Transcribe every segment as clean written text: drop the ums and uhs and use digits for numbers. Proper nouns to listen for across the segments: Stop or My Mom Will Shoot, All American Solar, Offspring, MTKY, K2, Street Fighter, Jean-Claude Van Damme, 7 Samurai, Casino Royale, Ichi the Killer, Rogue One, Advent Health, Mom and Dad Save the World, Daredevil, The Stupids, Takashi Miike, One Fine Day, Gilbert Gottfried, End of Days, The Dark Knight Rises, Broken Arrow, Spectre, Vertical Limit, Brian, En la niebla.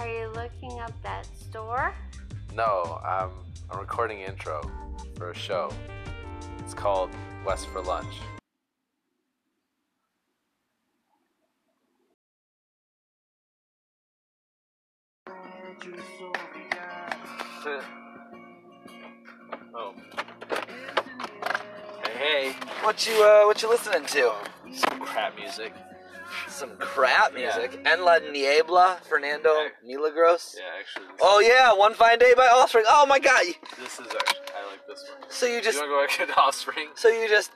Are you looking up that store? No, I'm recording an intro for a show. It's called West for Lunch. Oh. Hey, hey. What you listening to? Some crap music. Some crap music. En la niebla, Fernando Milagros. Yeah, actually. Oh yeah, One Fine Day by Offspring. Oh my God. This is actually, I like this one. So you just. You want to go back to Offspring? So you just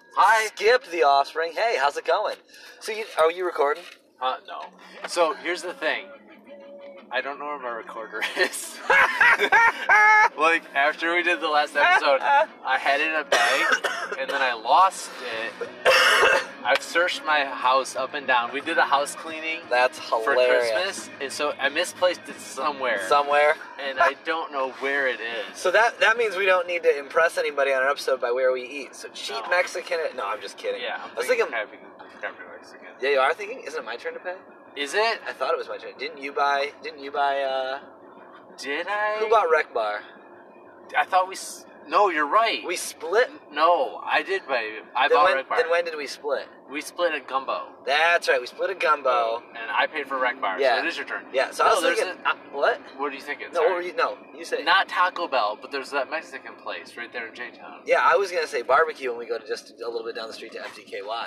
skip the Offspring. Hey, how's it going? So are you recording? No. So here's the thing. I don't know where my recorder is. Like, after we did the last episode, I had it in a bag, and then I lost it. I've searched my house up and down. We did a house cleaning. That's hilarious. For Christmas, and so I misplaced it somewhere. Somewhere. And I don't know where it is. So that means we don't need to impress anybody on an episode by where we eat. So cheap Mexican. No, I'm just kidding. Yeah, I was thinking crappy Mexican. Yeah, you are thinking? Isn't it my turn to pay? Is it? I thought it was my turn. Didn't you buy, Did I? Who bought Recbar? I thought no, you're right. We split? No, I did buy, I bought Recbar. Then when did we split? We split a gumbo. That's right, we split a gumbo. And I paid for Recbar, so it is your turn. Yeah, so I was thinking, what? What are you thinking? No, sorry. You say. Not Taco Bell, but there's that Mexican place right there in J-Town. Yeah, I was going to say barbecue when we go to just a little bit down the street to MTKY.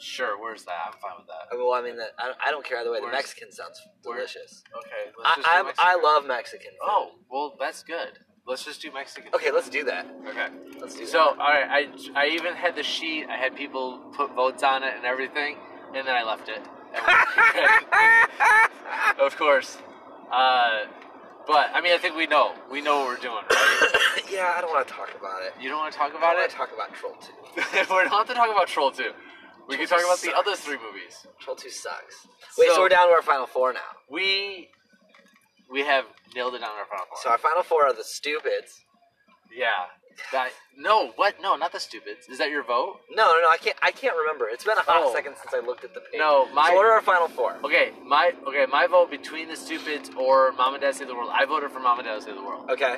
Sure, where's that? I'm fine with that. Well, I mean, I don't care either way. The Mexican sounds delicious. Okay, let's just do Mexican. I love Mexican food. Oh, well, that's good. Let's just do Mexican food. Okay, let's do that. Okay. Let's do that. So, all right, I even had the sheet. I had people put votes on it and everything, and then I left it. Of course. But, I mean, I think we know. We know what we're doing, right? Yeah, I don't want to talk about it. You don't want to talk about it? I don't want to talk about Troll 2. We don't have to talk about Troll 2. We can talk about the other three movies. Troll 2 sucks. Wait, so we're down to our final four now. We have nailed it down to our final four. So our final four are The Stupids. Yeah. No, not The Stupids. Is that your vote? No, I can't remember. It's been a hot second since I looked at the page. So what are our final four? Okay, my vote between The Stupids or Mom and Dad Save the World. I voted for Mom and Dad Save the World. Okay.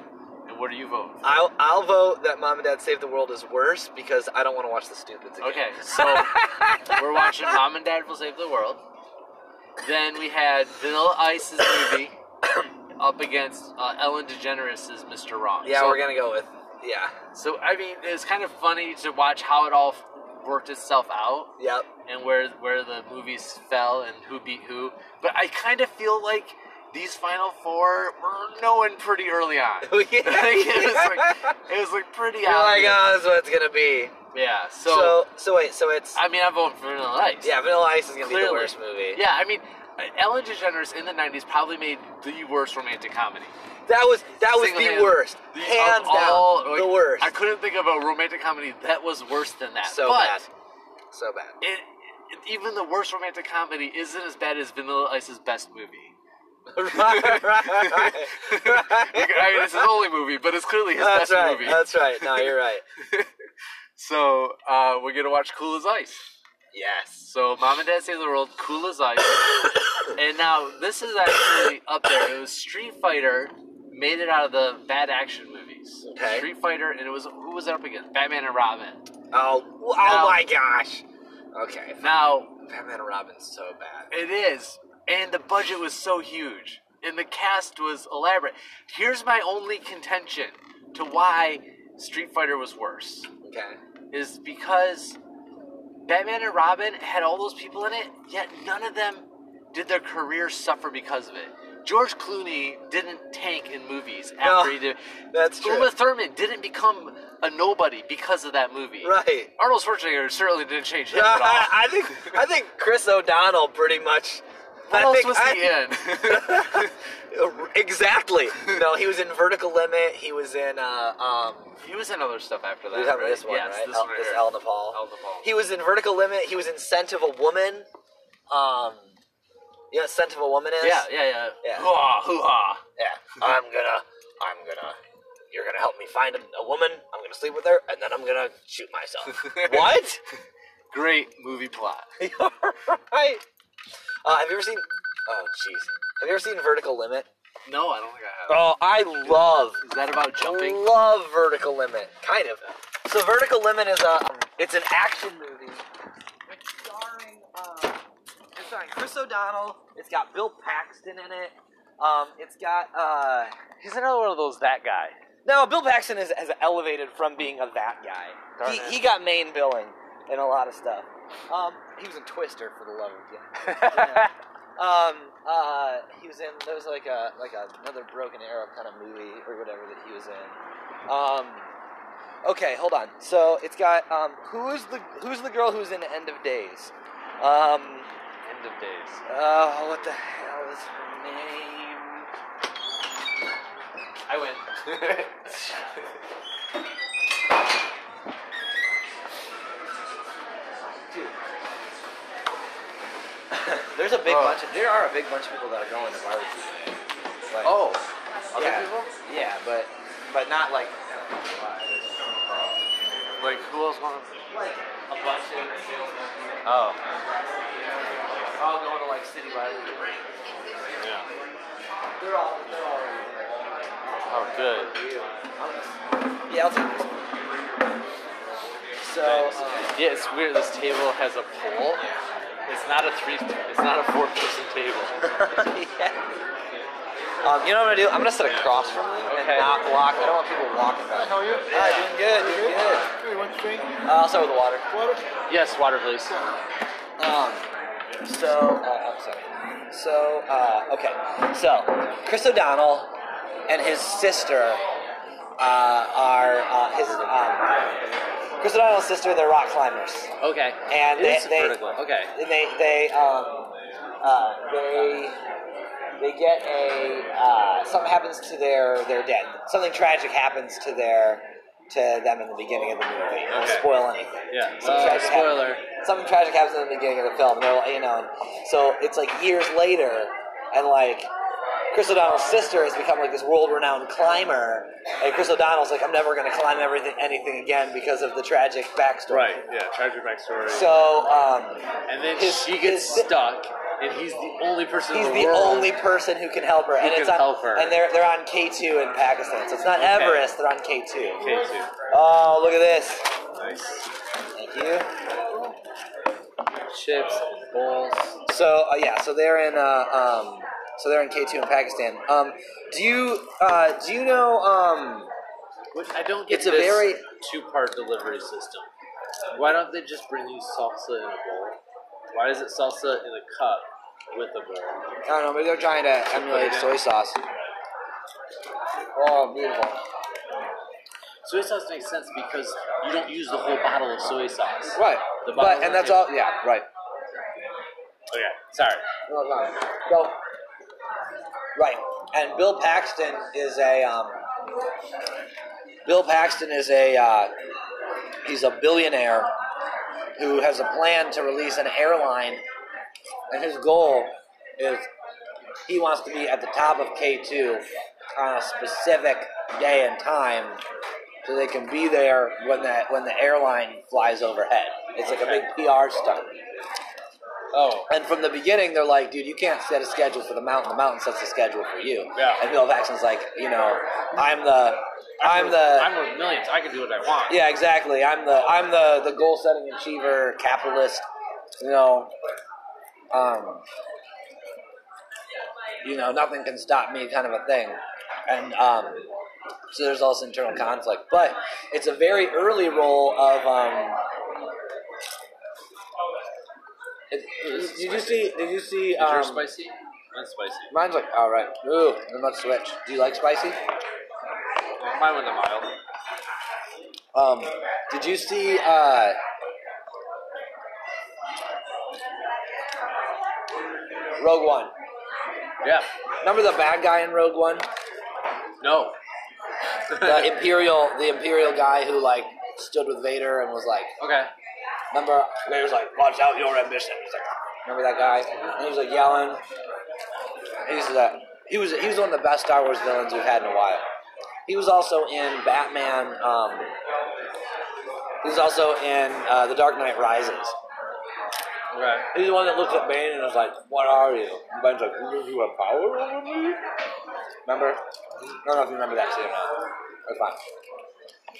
And what do you vote for? I'll vote that Mom and Dad Save the World is worse because I don't want to watch The Stupids again. Okay, so we're watching Mom and Dad Will Save the World. Then we had Vanilla Ice's movie up against Ellen DeGeneres' Mr. Wrong. Yeah, so we're going to go with... Yeah. So, I mean, it was kind of funny to watch how it all worked itself out. Yep. And where the movies fell and who beat who. But I kind of feel like these final four were knowing pretty early on. It was like pretty obvious. Like, that's what it's going to be. Yeah, so wait, so it's... I mean, I'm voting for Vanilla Ice. Yeah, Vanilla Ice is going to be the worst movie. Yeah, I mean... Ellen DeGeneres in the 90s probably made the worst romantic comedy. That was the worst. Hands down, the worst. I couldn't think of a romantic comedy that was worse than that. So bad. Even the worst romantic comedy isn't as bad as Vanilla Ice's best movie. Right. I mean, it's his only movie, but it's clearly his best movie. That's right. No, you're right. So, we're going to watch Cool as Ice. Yes. So, Mom and Dad Save the World, Cool as Ice. And now, this is actually up there. It was Street Fighter, made it out of the bad action movies. Okay. Street Fighter, and it was, who was it up against? Batman and Robin. Oh my gosh. Okay. Now, Batman and Robin's so bad. It is. And the budget was so huge. And the cast was elaborate. Here's my only contention to why Street Fighter was worse. Okay. Is because... Batman and Robin had all those people in it, yet none of them did their careers suffer because of it. George Clooney didn't tank in movies after he did. That's true. Uma Thurman didn't become a nobody because of that movie. Right. Arnold Schwarzenegger certainly didn't change him at all. I think Chris O'Donnell pretty much... What else was he in? Exactly. No, he was in Vertical Limit. He was in... he was in other stuff after that. He was having this one, right? This Ellen DePaul. He was in Vertical Limit. He was in Scent of a Woman. You know what Scent of a Woman is? Yeah. Hoo-ha, hoo-ha. Yeah. I'm gonna... You're gonna help me find a woman. I'm gonna sleep with her. And then I'm gonna shoot myself. What? Great movie plot. You're right. Have you ever seen Oh, jeez. Have you ever seen Vertical Limit? No, I don't think I have. Oh, I love... Is that about jumping? I love Vertical Limit. Kind of. So Vertical Limit is a... It's an action movie. It's starring... it's starring Chris O'Donnell. It's got Bill Paxton in it. It's got... he's another one of those that guy. No, Bill Paxton has elevated from being a that guy. He got main billing in a lot of stuff. He was in Twister, for the love of God. Yeah. He was in, there was like another Broken Arrow kind of movie or whatever that he was in. Okay, hold on. So it's got who's the girl who's in End of Days? End of Days. What the hell is her name? I win. There's a big bunch. There are a big bunch of people that are going to barbecue today. Like, other people? Yeah, but not like. Like who else wants? Like a bunch of salesmen. Oh. They're all going to like city barbecue. Yeah. They're all. Oh, good. Yeah, I'll take this one. So yeah, it's weird. This table has a pole. It's not a four-person table. Yeah. You know what I'm gonna do? I'm gonna sit across from you and not walk. I don't want people walking by. How are you? Hi, doing good. You want to drink? I'll start with the water. Water? Yes, water, please. I'm sorry. So, okay. So, Chris O'Donnell and his sister Chris O'Donnell's sister, they're rock climbers. Okay. And they get something happens to their dad. Something tragic happens to them in the beginning of the movie. Don't spoil anything. Yeah. Spoiler. Something tragic happens in the beginning of the film. So it's like years later, and like. Chris O'Donnell's sister has become like this world-renowned climber, and Chris O'Donnell's like, I'm never going to climb anything again because of the tragic backstory. Right, yeah, tragic backstory. So, and then she gets stuck, and he's the only person who can help her. And they're on K2 in Pakistan, so it's not Everest, they're on K2. K2. Oh, look at this. Nice. Thank you. Chips, bowls. So, they're in, So they're in K2 in Pakistan. Do you know? Which I don't get. It's a very two-part delivery system. Why don't they just bring you salsa in a bowl? Why is it salsa in a cup with a bowl? I don't know. Maybe they're trying to emulate soy sauce. Oh, beautiful. Soy sauce makes sense because you don't use the whole bottle of soy sauce. Right. That's all. Yeah. Right. Okay. Sorry. Go. Right, and Bill Paxton is a he's a billionaire who has a plan to release an airline, and his goal is he wants to be at the top of K2 on a specific day and time, so they can be there when the airline flies overhead. It's like a big PR stunt. Oh. And from the beginning, they're like, dude, you can't set a schedule for the mountain. The mountain sets the schedule for you. Yeah. And Bill Paxton's like, I'm worth millions. I can do what I want. Yeah, exactly. I'm the goal-setting achiever, capitalist, nothing can stop me kind of a thing. And so there's also internal conflict. But it's a very early role of... Did you see? Is yours spicy? Mine's spicy. Mine's like, all right. Ooh, I'm about to switch. Do you like spicy? Mine was a mild. Did you see? Rogue One. Yeah. Remember the bad guy in Rogue One? No. The Imperial guy who like stood with Vader and was like, okay. Remember, he was like, watch out your ambition. He's like, remember that guy? And he was like yelling. He was one of the best Star Wars villains we've had in a while. He was also in Batman. He was also in The Dark Knight Rises. Right. He's the one that looks at Bane and is like, "What are you?" And Bane's like, "You have power over me?" Remember? I don't know if you remember that scene or not. That's fine.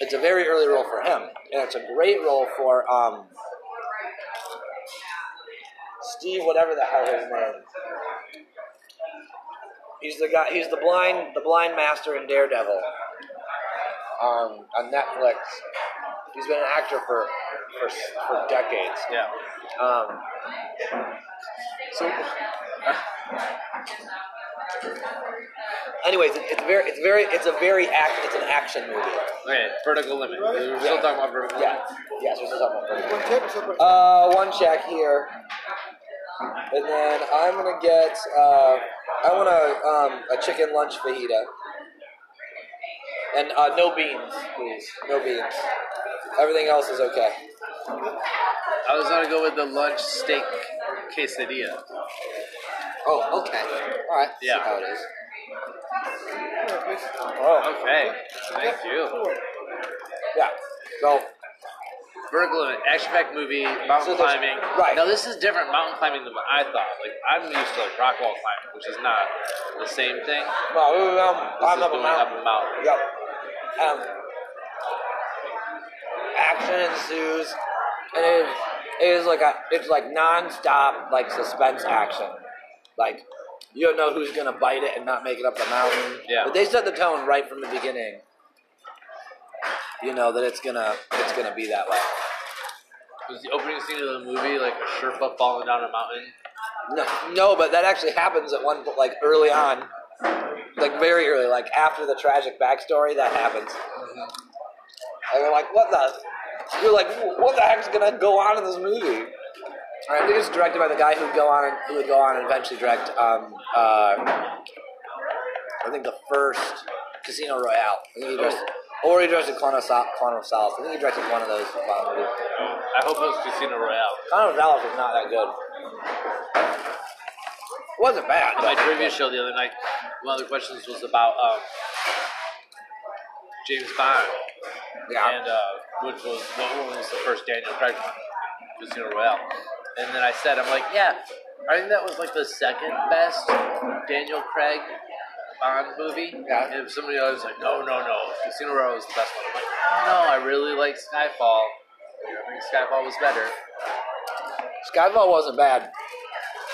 It's a very early role for him, and it's a great role for Steve, whatever the hell his name. He's the guy. He's the blind master in Daredevil. On Netflix, he's been an actor for decades. Yeah. So, anyways, it's an action movie. Okay, Vertical Limit. We're still talking about Vertical Limit. Yes, we're still talking about Vertical Limit. One check here, and then I'm gonna get a chicken lunch fajita. And no beans, please. No beans. Everything else is okay. I was going to go with the lunch steak quesadilla. Oh, okay. All right. Yeah. See how it is. Oh. Okay. Thank you. Yeah. So, Vertical Limit, action-packed movie, mountain climbing. Right. Now, this is different mountain climbing than what I thought. Like, I'm used to like rock wall climbing, which is not the same thing. No, I'm up a mountain. Up a mountain. Yep. Action ensues, and it's like non-stop like suspense action. Like you don't know who's gonna bite it and not make it up the mountain. Yeah. But they set the tone right from the beginning. You know that it's gonna be that way. Was the opening scene of the movie like a Sherpa falling down a mountain? No, but that actually happens at one point, like early on, like very early, like after the tragic backstory, that happens. Mm-hmm. And you're like, what the heck's gonna go on in this movie? And I think it's directed by the guy who would go on and eventually direct I think the first Casino Royale. I think he directed, or he directed Clone of Solace. I think he directed one of those movies. I hope it was Casino Royale. Clone of Solace was not that good. It wasn't bad. On my trivia show the other night, one of the questions was about James Bond. Yeah. And which was what was the first Daniel Craig one, Casino Royale. And then I said, I'm like, yeah, I think that was like the second best Daniel Craig Bond movie. Yeah. And somebody else was like, no, Casino Royale was the best one. I'm like, no, I really like Skyfall. I think Skyfall was better. Skyfall wasn't bad.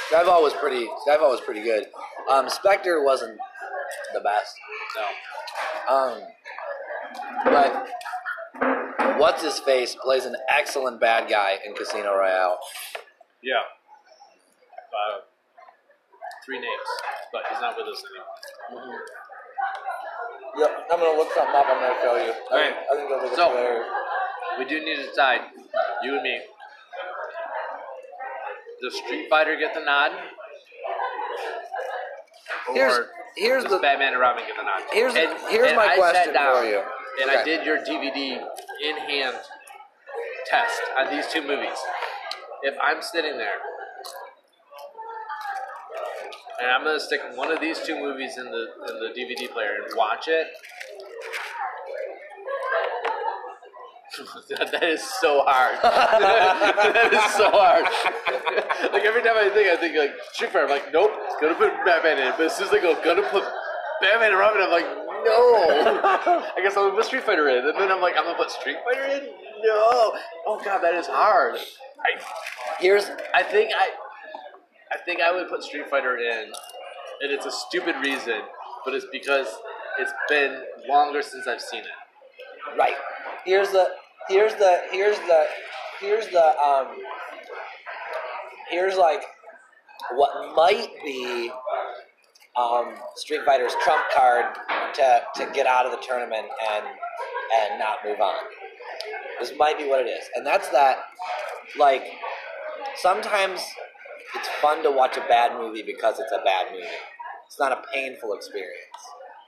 Skyfall was pretty good. Spectre wasn't the best. No. But What's-His-Face plays an excellent bad guy in Casino Royale. Yeah. Three names, but he's not with us anymore. Mm-hmm. Yep, I'm going to look something up. I'm going to tell you. Okay. I think that'll be hilarious. We do need to decide, you and me. Does Street Fighter get the nod? Or does Batman and Robin get the nod? Here's my question for you. And okay. I did your DVD in-hand test on these two movies. If I'm sitting there, and I'm going to stick one of these two movies in the DVD player and watch it, that is so hard. That is so hard. Like, every time I think, like, Street Fighter, I'm like, nope, going to put Batman in. But as soon as I go, going to put Batman and Robin, I'm like, no, I guess I'll put Street Fighter in, and then I'm like, I'm gonna put Street Fighter in. No, oh god, that is hard. I think I would put Street Fighter in, and it's a stupid reason, but it's because it's been longer since I've seen it. Right. Here's like what might be Street Fighter's trump card to get out of the tournament and not move on. This might be what it is. And that's that, like, sometimes it's fun to watch a bad movie because it's a bad movie. It's not a painful experience.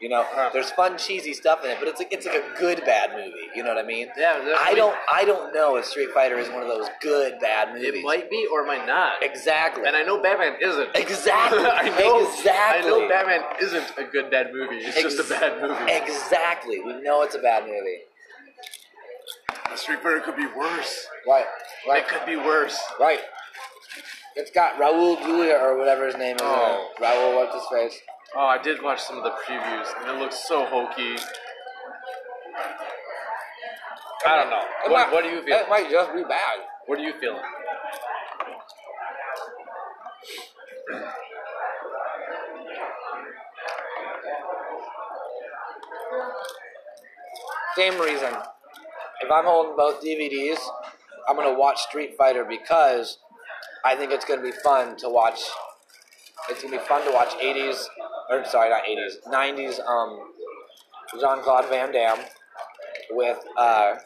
You know, there's fun, cheesy stuff in it, but it's like a good bad movie. You know what I mean? Yeah. I don't know if Street Fighter is one of those good bad movies. It might be or it might not. Exactly. And I know Batman isn't. Exactly. I know Batman isn't a good bad movie. It's just a bad movie. Exactly. We know it's a bad movie. Street Fighter could be worse. Right. It could be worse. Right. It's got Raul Julia or whatever his name is. Oh. Raul, what's his face? Oh, I did watch some of the previews, and it looks so hokey. I don't know. What do you feel? It might just be bad. What are you feeling? Same reason. If I'm holding both DVDs, I'm going to watch Street Fighter because I think it's going to be fun to watch. It's going to be fun to watch 80s, or sorry, not 80s, 90s Jean-Claude Van Damme with Raul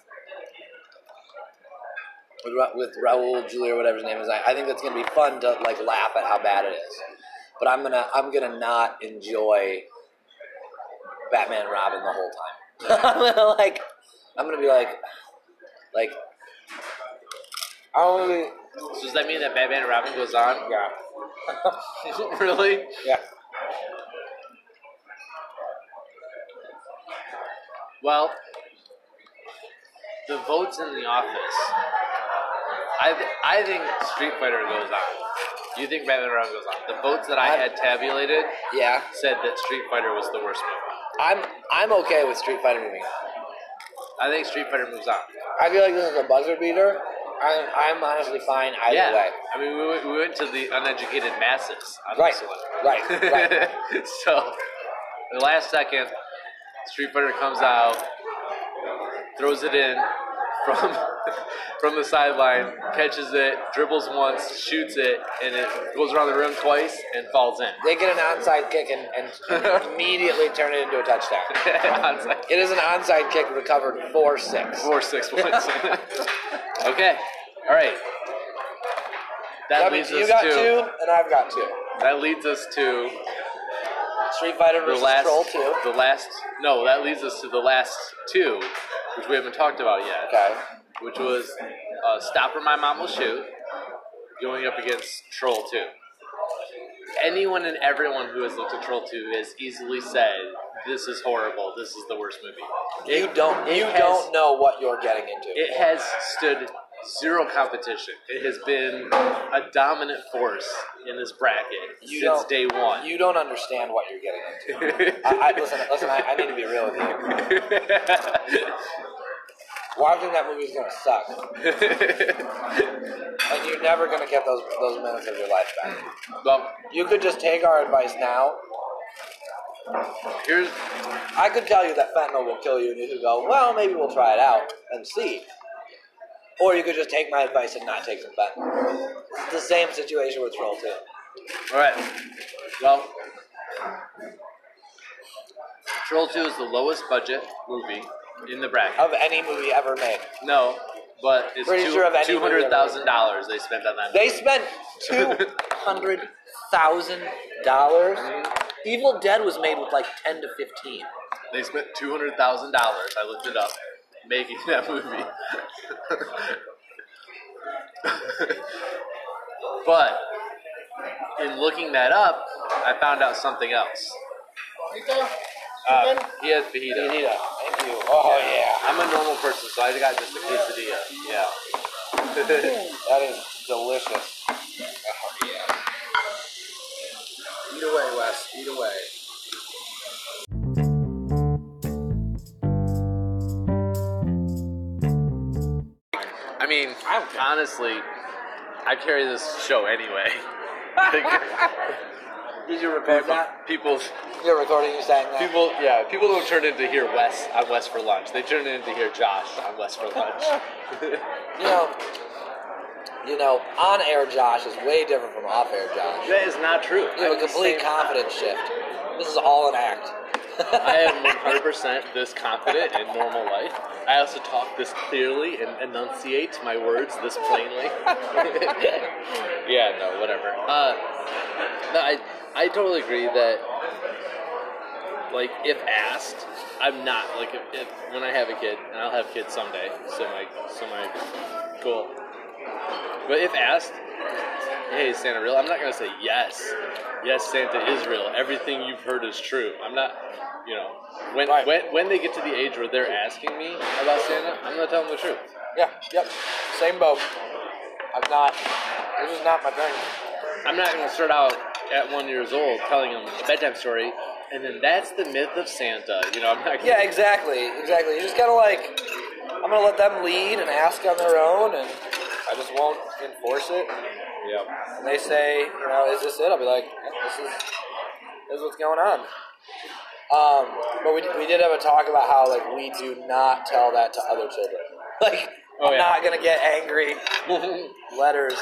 Julia, or whatever his name is. I think it's going to be fun to like laugh at how bad it is. But I'm gonna not enjoy Batman and Robin the whole time. I'm gonna be like, I only. So does that mean that Batman and Robin goes on? Yeah. Really? Yeah. Well, the vote's in the office. I think Street Fighter goes on. You think Batman and Robin goes on? The votes that I had tabulated, yeah, said that Street Fighter was the worst movie. I'm okay with Street Fighter moving on. I think Street Fighter moves on. I feel like this is a buzzer beater. I'm honestly fine either way. I mean, we went to the uneducated masses on this one. Right. So, the last second, Street Fighter comes out, throws it in from the sideline, catches it, dribbles once, shoots it, and it goes around the rim twice and falls in. They get an onside kick and immediately turn it into a touchdown. It is an onside kick recovered 4-6. 4-6 once. Okay. All right. That leads us to... You got two, and I've got two. That leads us to... Street Fighter versus Troll 2. That leads us to the last two, which we haven't talked about yet. Okay. Which was Stop or My Mom Will Shoot, going up against Troll 2. Anyone and everyone who has looked at Troll 2 has easily said, this is horrible, this is the worst movie. You don't know what you're getting into. It has stood zero competition. It has been a dominant force in this bracket since day one. You don't understand what you're getting into. I need to be real with you. Watching that movie is going to suck. And you're never going to get those minutes of your life back. Well, you could just take our advice now. I could tell you that fentanyl will kill you, and you could go, well, maybe we'll try it out and see. Or you could just take my advice and not take some fentanyl. It's the same situation with Troll 2. All right. Well, Troll 2 is the lowest budget movie in the bracket. Of any movie ever made. No, but it's $200,000 they spent on that movie. They spent $200,000? Evil Dead was made with like 10 to 15. They spent $200,000, I looked it up, making that movie. But in looking that up, I found out something else. He has fajita. Thank you. Oh, yeah. I'm a normal person, so I got just a quesadilla. Yeah. That is delicious. Oh, yeah. Eat away, Wes. Eat away. I mean, honestly, I carry this show anyway. Did you record that? You're recording you saying that? People don't turn in to hear Wes on West for Lunch. They turn in to hear Josh on West for Lunch. You know, on-air Josh is way different from off-air Josh. That is not true. You have a complete confidence shift. This is all an act. I am 100% this confident in normal life. I also talk this clearly and enunciate my words this plainly. Whatever. I totally agree that, like, if asked, I'm not, like, if when I have a kid, and I'll have kids someday, so my goal. But if asked, hey, is Santa real? I'm not going to say yes. Yes, Santa is real. Everything you've heard is true. I'm not, you know, when they get to the age where they're asking me about Santa, I'm going to tell them the truth. Yeah, yep. Same boat. I'm not... This is not my thing. I'm not going to start out at 1 year old telling them a bedtime story, and then that's the myth of Santa. You know, I'm not. Yeah, exactly. You just gotta like. I'm gonna let them lead and ask on their own, and I just won't enforce it. Yeah. And they say, you know, is this it? I'll be like, this is what's going on. But we did have a talk about how like we do not tell that to other children. Like, I'm not gonna get angry letters.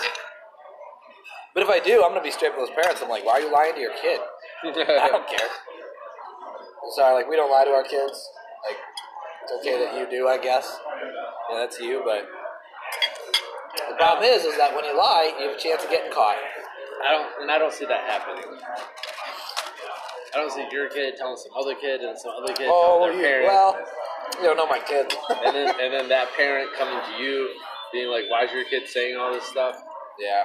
But if I do, I'm gonna be straight with those parents. I'm like, why are you lying to your kid? I don't care. I'm sorry, like we don't lie to our kids. Like it's okay that you do, I guess. Yeah, that's you. But the problem is that when you lie, you have a chance of getting caught. I don't see that happening. I don't see your kid telling some other kid and some other kid telling their parent. Well, you don't know my kid. and then that parent coming to you, being like, "Why is your kid saying all this stuff?" Yeah.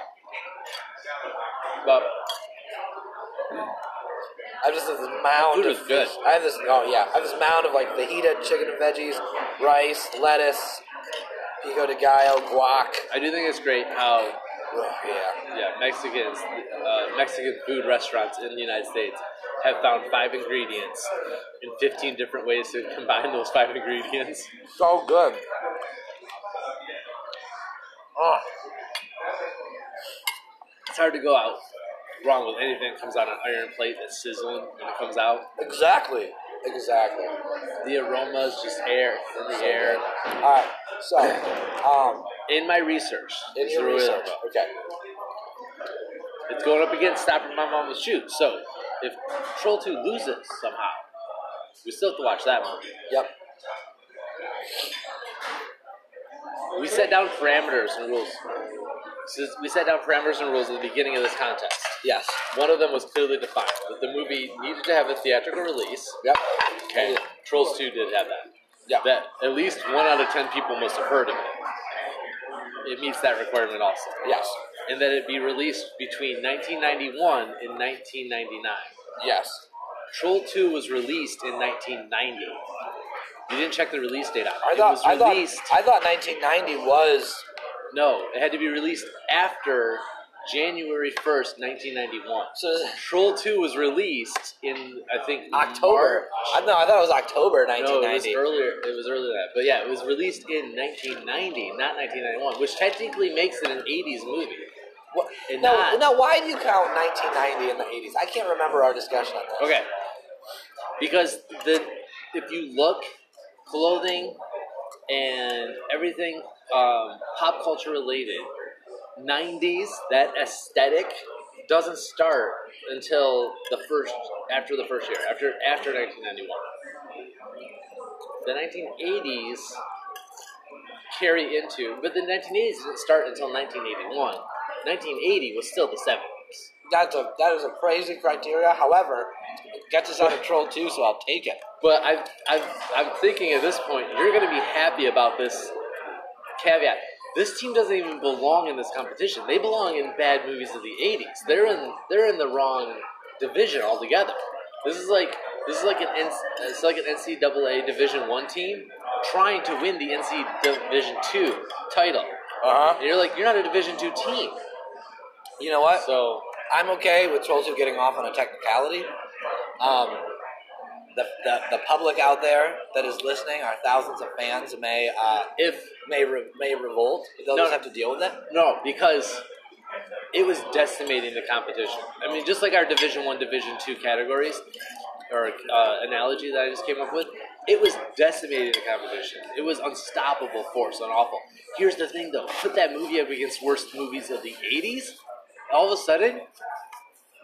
But I just have this mound. Food was good. I have this mound of like fajita, chicken and veggies, rice, lettuce, pico de gallo, guac. I do think it's great how Mexican food restaurants in the United States have found 5 ingredients and 15 different ways to combine those 5 ingredients. So good. Oh. It's hard to go out wrong with anything that comes on an iron plate that's sizzling when it comes out. Exactly. The aromas just air in the air. All right. So, in my research, okay, it's going up against Stop or My Mom Will Shoot. So, if Troll 2 loses somehow, we still have to watch that movie. Yep. We set down parameters and rules. At the beginning of this contest. Yes. One of them was clearly defined. That the movie needed to have a theatrical release. Yep. Okay. Trolls 2 did have that. Yeah. That at least 1 out of 10 people must have heard of it. It meets that requirement also. Yes. And that it be released between 1991 and 1999. Yes. Troll 2 was released in 1990. You didn't check the release date out. I thought 1990 was... No, it had to be released after January 1st, 1991. So Troll 2 was released in, I think, October. I thought it was October 1990. No, it was earlier than that. But yeah, it was released in 1990, not 1991, which technically makes it an 80s movie. Well, now, why do you count 1990 in the 80s? I can't remember our discussion on that. Okay. Because if you look, clothing and everything... pop culture related, 90s, that aesthetic doesn't start until after the first year, after 1991. The 1980s carry into, but the 1980s didn't start until 1981. 1980 was still the 70s. That is a crazy criteria. However, it gets us out of Troll 2, so I'll take it. But I'm thinking at this point, you're going to be happy about this. Caveat. This team doesn't even belong in this competition. They belong in bad movies of the 80s. They're in the wrong division altogether. This is like an NCAA Division I team trying to win the NCAA Division II title. Uh-huh. And you're like, you're not a Division II team. You know what? So I'm okay with Troll 2 getting off on a technicality. The public out there that is listening, our thousands of fans may revolt. They'll just have to deal with it. No, because it was decimating the competition. I mean, just like our Division I, Division II categories or analogy that I just came up with, it was decimating the competition. It was unstoppable force, unawful. Here's the thing, though: put that movie up against worst movies of the '80s. All of a sudden,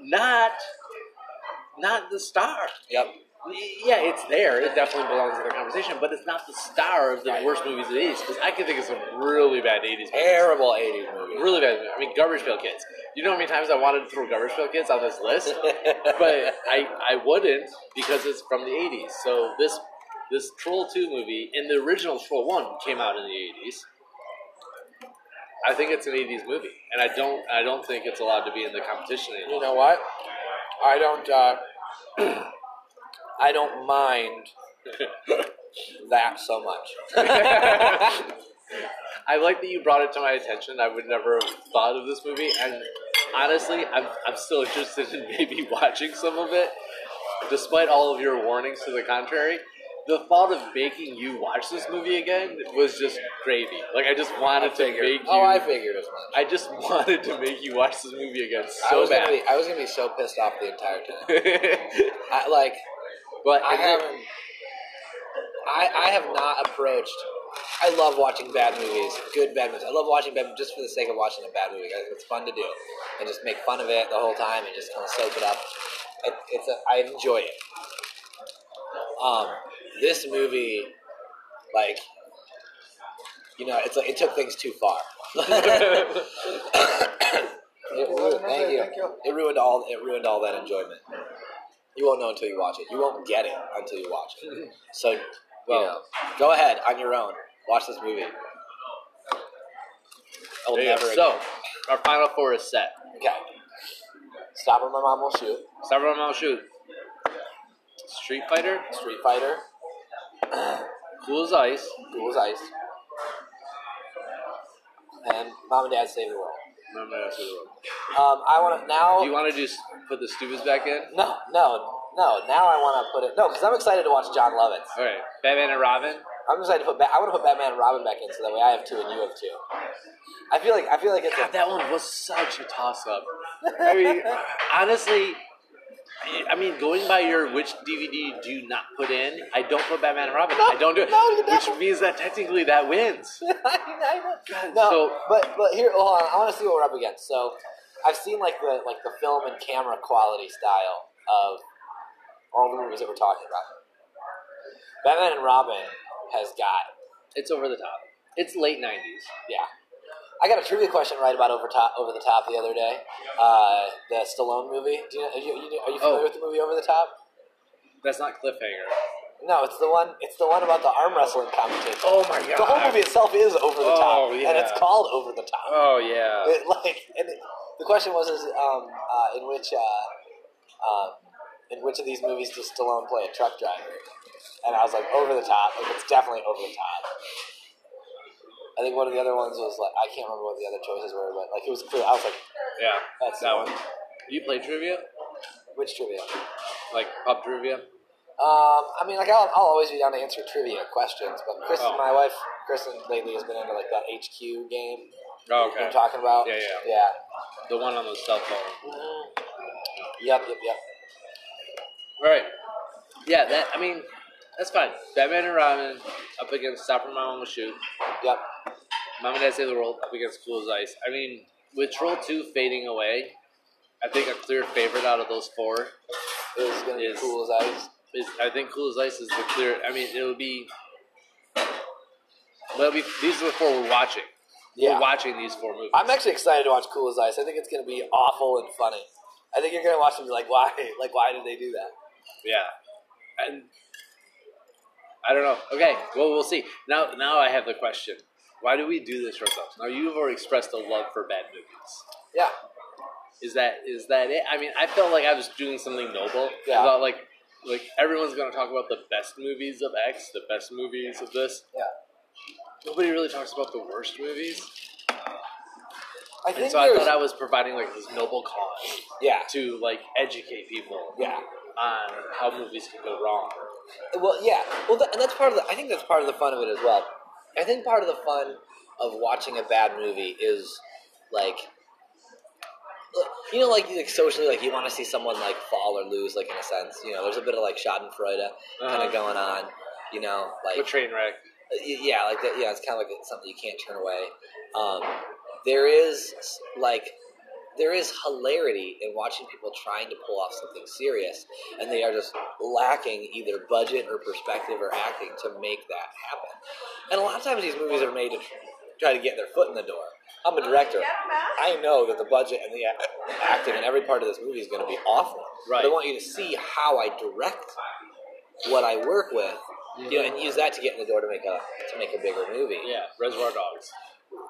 not the star. Yep. Yeah, it's there. It definitely belongs in the conversation, but it's not the star of the worst movies of the 80s, because I can think of some really bad 80s movies. Terrible 80s movies. Really bad. I mean, Garbage Pail Kids. You know how many times I wanted to throw Garbage Pail Kids on this list? But I wouldn't, because it's from the 80s. So this Troll 2 movie, and the original Troll 1 came out in the 80s. I think it's an 80s movie, and I don't think it's allowed to be in the competition anymore. You know what? I don't... I don't mind that so much. I like that you brought it to my attention. I would never have thought of this movie, and honestly, I'm still interested in maybe watching some of it, despite all of your warnings to the contrary. The thought of making you watch this movie again was just gravy. Like, I just wanted to make you... Oh, I figured as much. I just wanted to make you watch this movie again so bad. I was going to be so pissed off the entire time. I have not approached... I love watching bad movies, good bad movies. I love watching bad movies just for the sake of watching a bad movie. It's fun to do. And just make fun of it the whole time and just kind of soak it up. I enjoy it. This movie, it took things too far. It ruined all that enjoyment. You won't know until you watch it. You won't get it until you watch it. So, go ahead on your own. Watch this movie. So, our final four is set. Okay. Stop or My Mom Will Shoot. Stop or My Mom Will Shoot. Street Fighter. Cool as Ice. And Mom and Dad Save the World. I want to now... Do you want to just put the Stupids back in? No. Now I want to put it... No, because I'm excited to watch John Lovitz. All right. Batman and Robin? I'm excited to I want to put Batman and Robin back in so that way I have two and you have two. I feel like it's... God, that one was such a toss-up. I mean, honestly... going by your which DVD do you not put in, I don't put Batman and Robin. Which means that technically that wins. But here, hold on. I want to see what we're up against. So, I've seen the film and camera quality style of all the movies that we're talking about. Batman and Robin has got it's over the top. It's late '90s. Yeah. I got a trivia question right about Over the Top the other day, the Stallone movie. Are you familiar with the movie Over the Top? That's not Cliffhanger. No, it's the one about the arm wrestling competition. Oh my god! The whole movie itself is over the top, and it's called Over the Top. Oh yeah! The question was, in which of these movies does Stallone play a truck driver? And I was like, Over the Top. It's definitely Over the Top. I think one of the other ones was I can't remember what the other choices were, but it was clear. I was like, yeah, that's that one. You play trivia? Which trivia? Pub trivia? I'll always be down to answer trivia questions, but my wife, Kristen, lately has been into that HQ game. Oh, okay. You know what I'm talking about? Yeah. The one on the cell phone. Mm-hmm. Yep. All right. Yeah, that's fine. Batman and Robin up against Stop or My Mom Will Shoot. Yep. Mom and Dad Save the World up against Cool as Ice. With Troll 2 fading away, I think a clear favorite out of those four is going to be Cool as Ice. I think Cool as Ice is the clear. These are the four we're watching. Yeah. We're watching these four movies. I'm actually excited to watch Cool as Ice. I think it's going to be awful and funny. I think you're going to watch them and be like, why? Why did they do that? Yeah. And... I don't know. Okay, well, we'll see. Now I have the question. Why do we do this for ourselves? Now, you've already expressed a love for bad movies. Yeah. Is that it? I felt like I was doing something noble. Yeah. About, everyone's going to talk about the best movies of X, the best movies of this. Yeah. Nobody really talks about the worst movies. I thought I was providing, this noble cause. Yeah. To, educate people. Yeah. On how movies can go wrong. Well, yeah. Well, and that's part of I think that's part of the fun of it as well. I think part of the fun of watching a bad movie is, socially, you want to see someone, fall or lose, in a sense. There's a bit of, schadenfreude kind of going on, A train wreck. Yeah, it's kind of something you can't turn away. There is hilarity in watching people trying to pull off something serious, and they are just lacking either budget or perspective or acting to make that happen. And a lot of times these movies are made to try to get their foot in the door. I'm a director. I know that the budget and the acting and every part of this movie is going to be awful. Right. But I want you to see how I direct what I work with, and use that to get in the door to make a bigger movie. Yeah, Reservoir Dogs.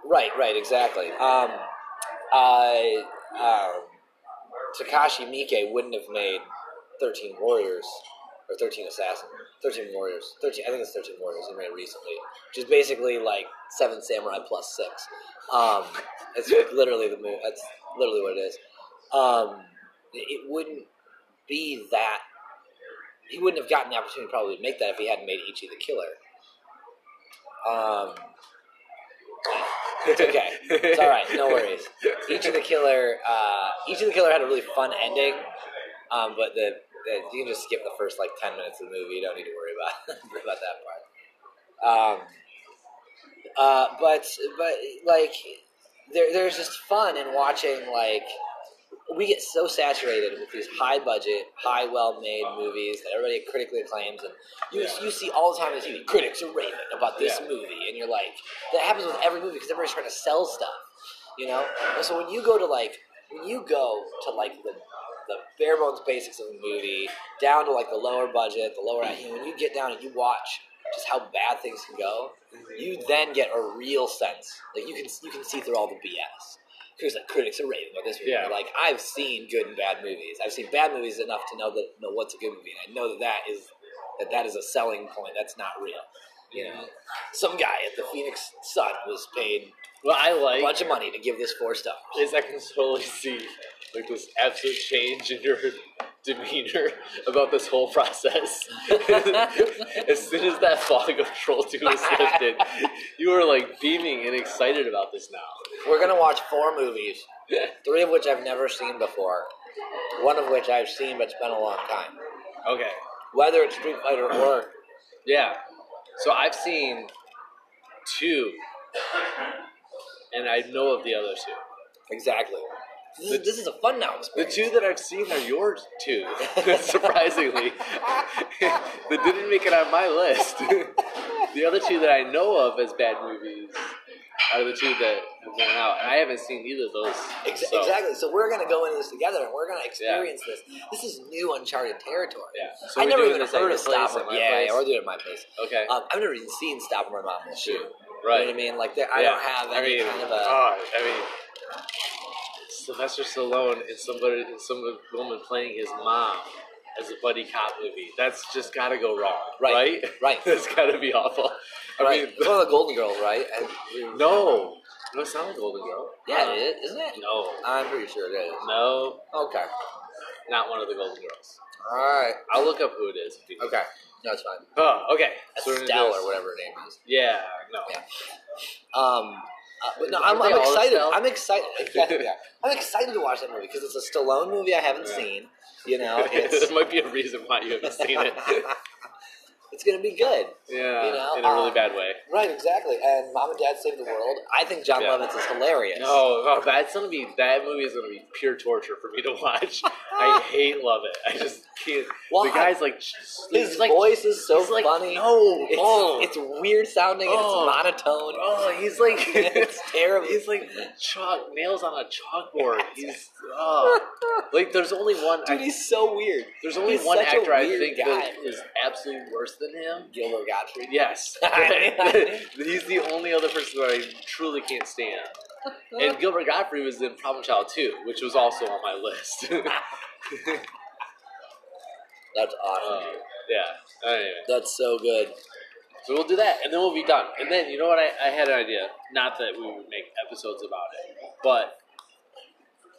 Right, exactly. Takashi Miike wouldn't have made 13 Warriors or 13 Assassins, 13 Warriors, 13, I think it's 13 Warriors, it ran recently, which is basically like 7 Samurai plus 6. It's literally the movie, that's literally what it is. It wouldn't be that, he wouldn't have gotten the opportunity probably to make that if he hadn't made Ichi the Killer. It's okay. It's all right. No worries. Ichi the Killer had a really fun ending, but you can just skip the first like 10 minutes of the movie. You don't need to worry about that part. But like there's just fun in watching. Like we get so saturated with these high budget, high well made movies that everybody critically acclaims, and you see all the time on TV critics are raving about this movie, and you're like, that happens with every movie because everybody's trying to sell stuff, you know. And so when you go to like the bare bones basics of a movie down to like the lower budget, the lower when you get down and you watch just how bad things can go, you then get a real sense like you can see through all the BS. Because like critics are raving about this movie. Yeah. Like I've seen good and bad movies. I've seen bad movies enough to know what's a good movie, and I know that is a selling point. That's not real. You know, some guy at the Phoenix Sun was paid a bunch of money to give this 4 stars. Is I can totally see like this absolute change in your demeanor about this whole process. As soon as that fog of Troll 2 was lifted, you were like beaming and excited about this now. We're gonna watch 4 movies, 3 of which I've never seen before, 1 of which I've seen, but it's been a long time. Okay. Whether it's Street Fighter or so I've seen 2, and I know of the other 2. Exactly. This is a fun now experience. The 2 that I've seen are yours 2, surprisingly. That didn't make it on my list. The other 2 that I know of as bad movies are the 2 that have gone out, and I haven't seen either of those. Exactly. So we're going to go into this together, and we're going to experience this. This is new uncharted territory. Yeah. So I never even heard of Stop or My Mom. Yeah, or do it at my place. Okay. I've never even seen Stop or My Mom Will Shoot. Right. You know what I mean? Like, I don't have any kind of a... Sylvester Stallone and some woman playing his mom as a buddy cop movie. That's just got to go wrong, right? That's got to be awful. I mean, it's one of the Golden Girls, right? No, it's not a Golden Girl. Yeah, it is, isn't it? No. I'm pretty sure it is. No. Okay. Not one of the Golden Girls. All right. I'll look up who it is. Okay. No, it's fine. Oh, okay. Estelle or whatever her name is. Yeah, no. Yeah. I'm excited. I'm excited. Yeah. I'm excited to watch that movie because it's a Stallone movie I haven't seen. You know, there might be a reason why you haven't seen it. It's gonna be good. Yeah, you know? In a really bad way. Right, exactly. And Mom and Dad Save the World. I think John Lovitz is hilarious. No, that movie is gonna be pure torture for me to watch. I hate Lovitz. I just can't. Well, the guy's like, his voice is so funny. It's weird sounding. And it's monotone. He's like, it's terrible. He's like nails on a chalkboard. He's like, there's only one. Dude, he's so weird. There's only one actor I think that is absolutely worse than him, Gilbert Gottfried. Yes. He's the only other person that I truly can't stand. And Gilbert Gottfried was in Problem Child 2, which was also on my list. That's awesome. Yeah. Anyway. That's so good. So we'll do that, and then we'll be done. And then, you know what? I had an idea. Not that we would make episodes about it, but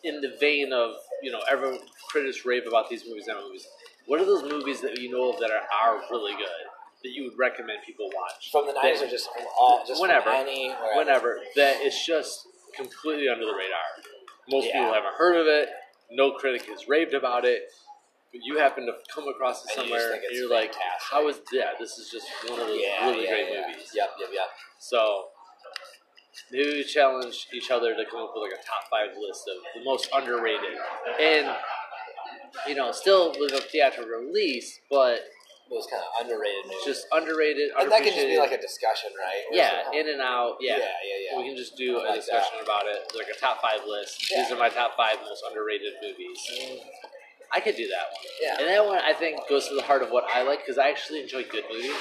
in the vein of, you know, everyone critics rave about these movies and that movies. What are those movies that you know of that are really good that you would recommend people watch? From the 90s or just all, just whenever, whenever. That is just completely under the radar. Most people haven't heard of it. No critic has raved about it. But you happen to come across it somewhere, and you're fantastic. Like, "How is that? This is just one of those really great movies." Yep. So maybe we challenge each other to come up with like a top 5 list of the most underrated and. You know, still with a theatrical release, but it was kind of underrated movies. Just underrated, and that can just be like a discussion, right? Or in and out. Yeah. We can just do a discussion about it, like a top 5 list. Yeah. These are my top 5 most underrated movies. I could do that one. Yeah, and that one I think goes to the heart of what I like because I actually enjoy good movies.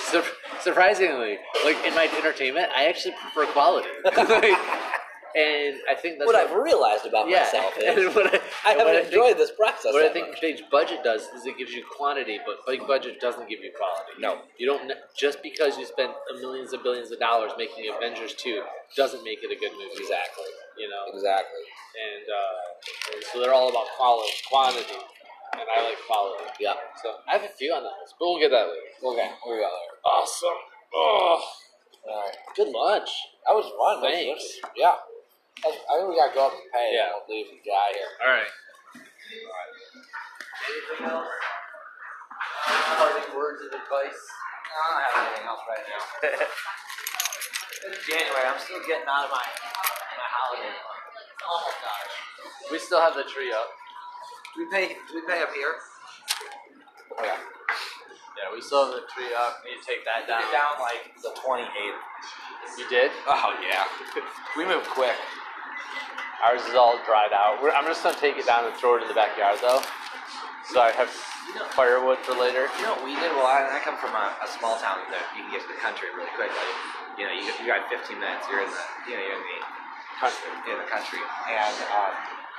Surprisingly, like in my entertainment, I actually prefer quality. And I think that's what I've realized about myself is I haven't enjoyed this process. What I think today's budget does is it gives you quantity, but big budget doesn't give you quality. No. You don't, just because you spend millions and billions of dollars making Avengers 2 doesn't make it a good movie. Exactly. You know? Exactly. And so they're all about quantity. And I like quality. Yeah. So I have a few on that list, but we'll get that later. Okay. We'll get that later. Awesome. Oh. All right. Good lunch. That was fun. Thanks. Yeah. I think we gotta go up and pay and we'll leave and get out of here. All right. Anything else? Parting words of advice? No, I don't have anything else right now. It's January. I'm still getting out of my holiday. Oh my gosh. We still have the tree up. Do we pay up here? Oh, yeah. Yeah, we still have the tree up. We need to take that down. Take it down like the 28th. You did? Oh, yeah. We moved quick. Ours is all dried out. I'm just going to take it down and throw it in the backyard, though. So I have firewood for later. You know what we did? Well, I come from a small town that you can get to the country really quick. Like, you know, you got 15 minutes. You're in the country. And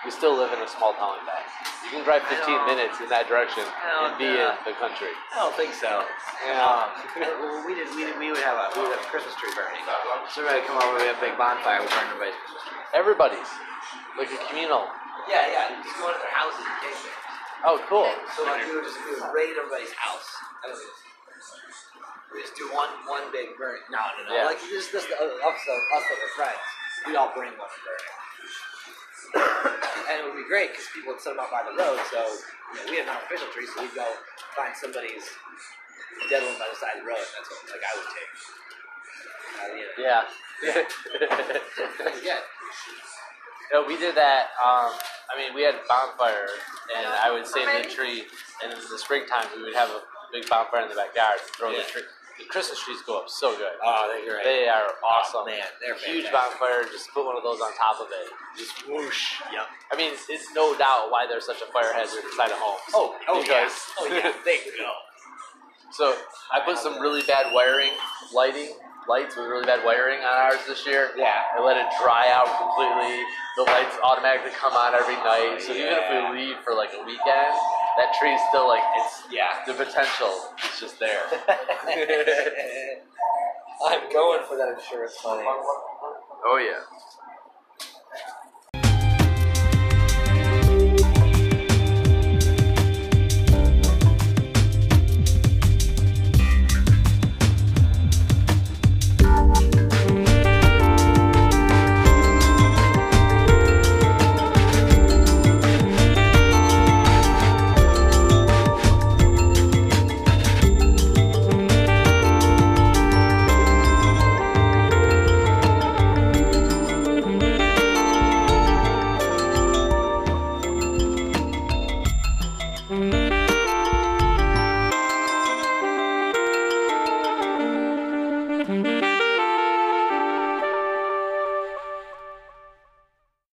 we still live in a small town like that. You can drive 15 minutes in that direction and be in the country. I don't think so. We would have a Christmas tree burning. So everybody come over, we have a big bonfire, we burn everybody's Christmas tree. Everybody's. Like a communal. Yeah. Just go to their houses and take it. Oh, cool. So we would raid everybody's house. We just do one big burn. No. Yeah. Like just us and our friends. We'd all bring one and burn it. And it would be great because people would set them up by the road, so we have an official tree, so we'd go find somebody's dead one by the side of the road, and that's what I would take. Yeah. No, we did that. We had a bonfire, and I would save the tree, and in the springtime we would have a big bonfire in the backyard and throw the tree. The Christmas trees go up so good. Oh, they're great. They are awesome. Oh, man, they're huge bonfire. Just put one of those on top of it. Just whoosh. Yep. I mean, it's no doubt why there's such a fire hazard inside of homes. Oh yeah. They go. So I put some really bad lights with really bad wiring on ours this year. Yeah. I let it dry out completely. The lights automatically come on every night. So even if we leave for like a weekend, that tree's still the potential is just there. I'm going for that insurance money. Oh, yeah.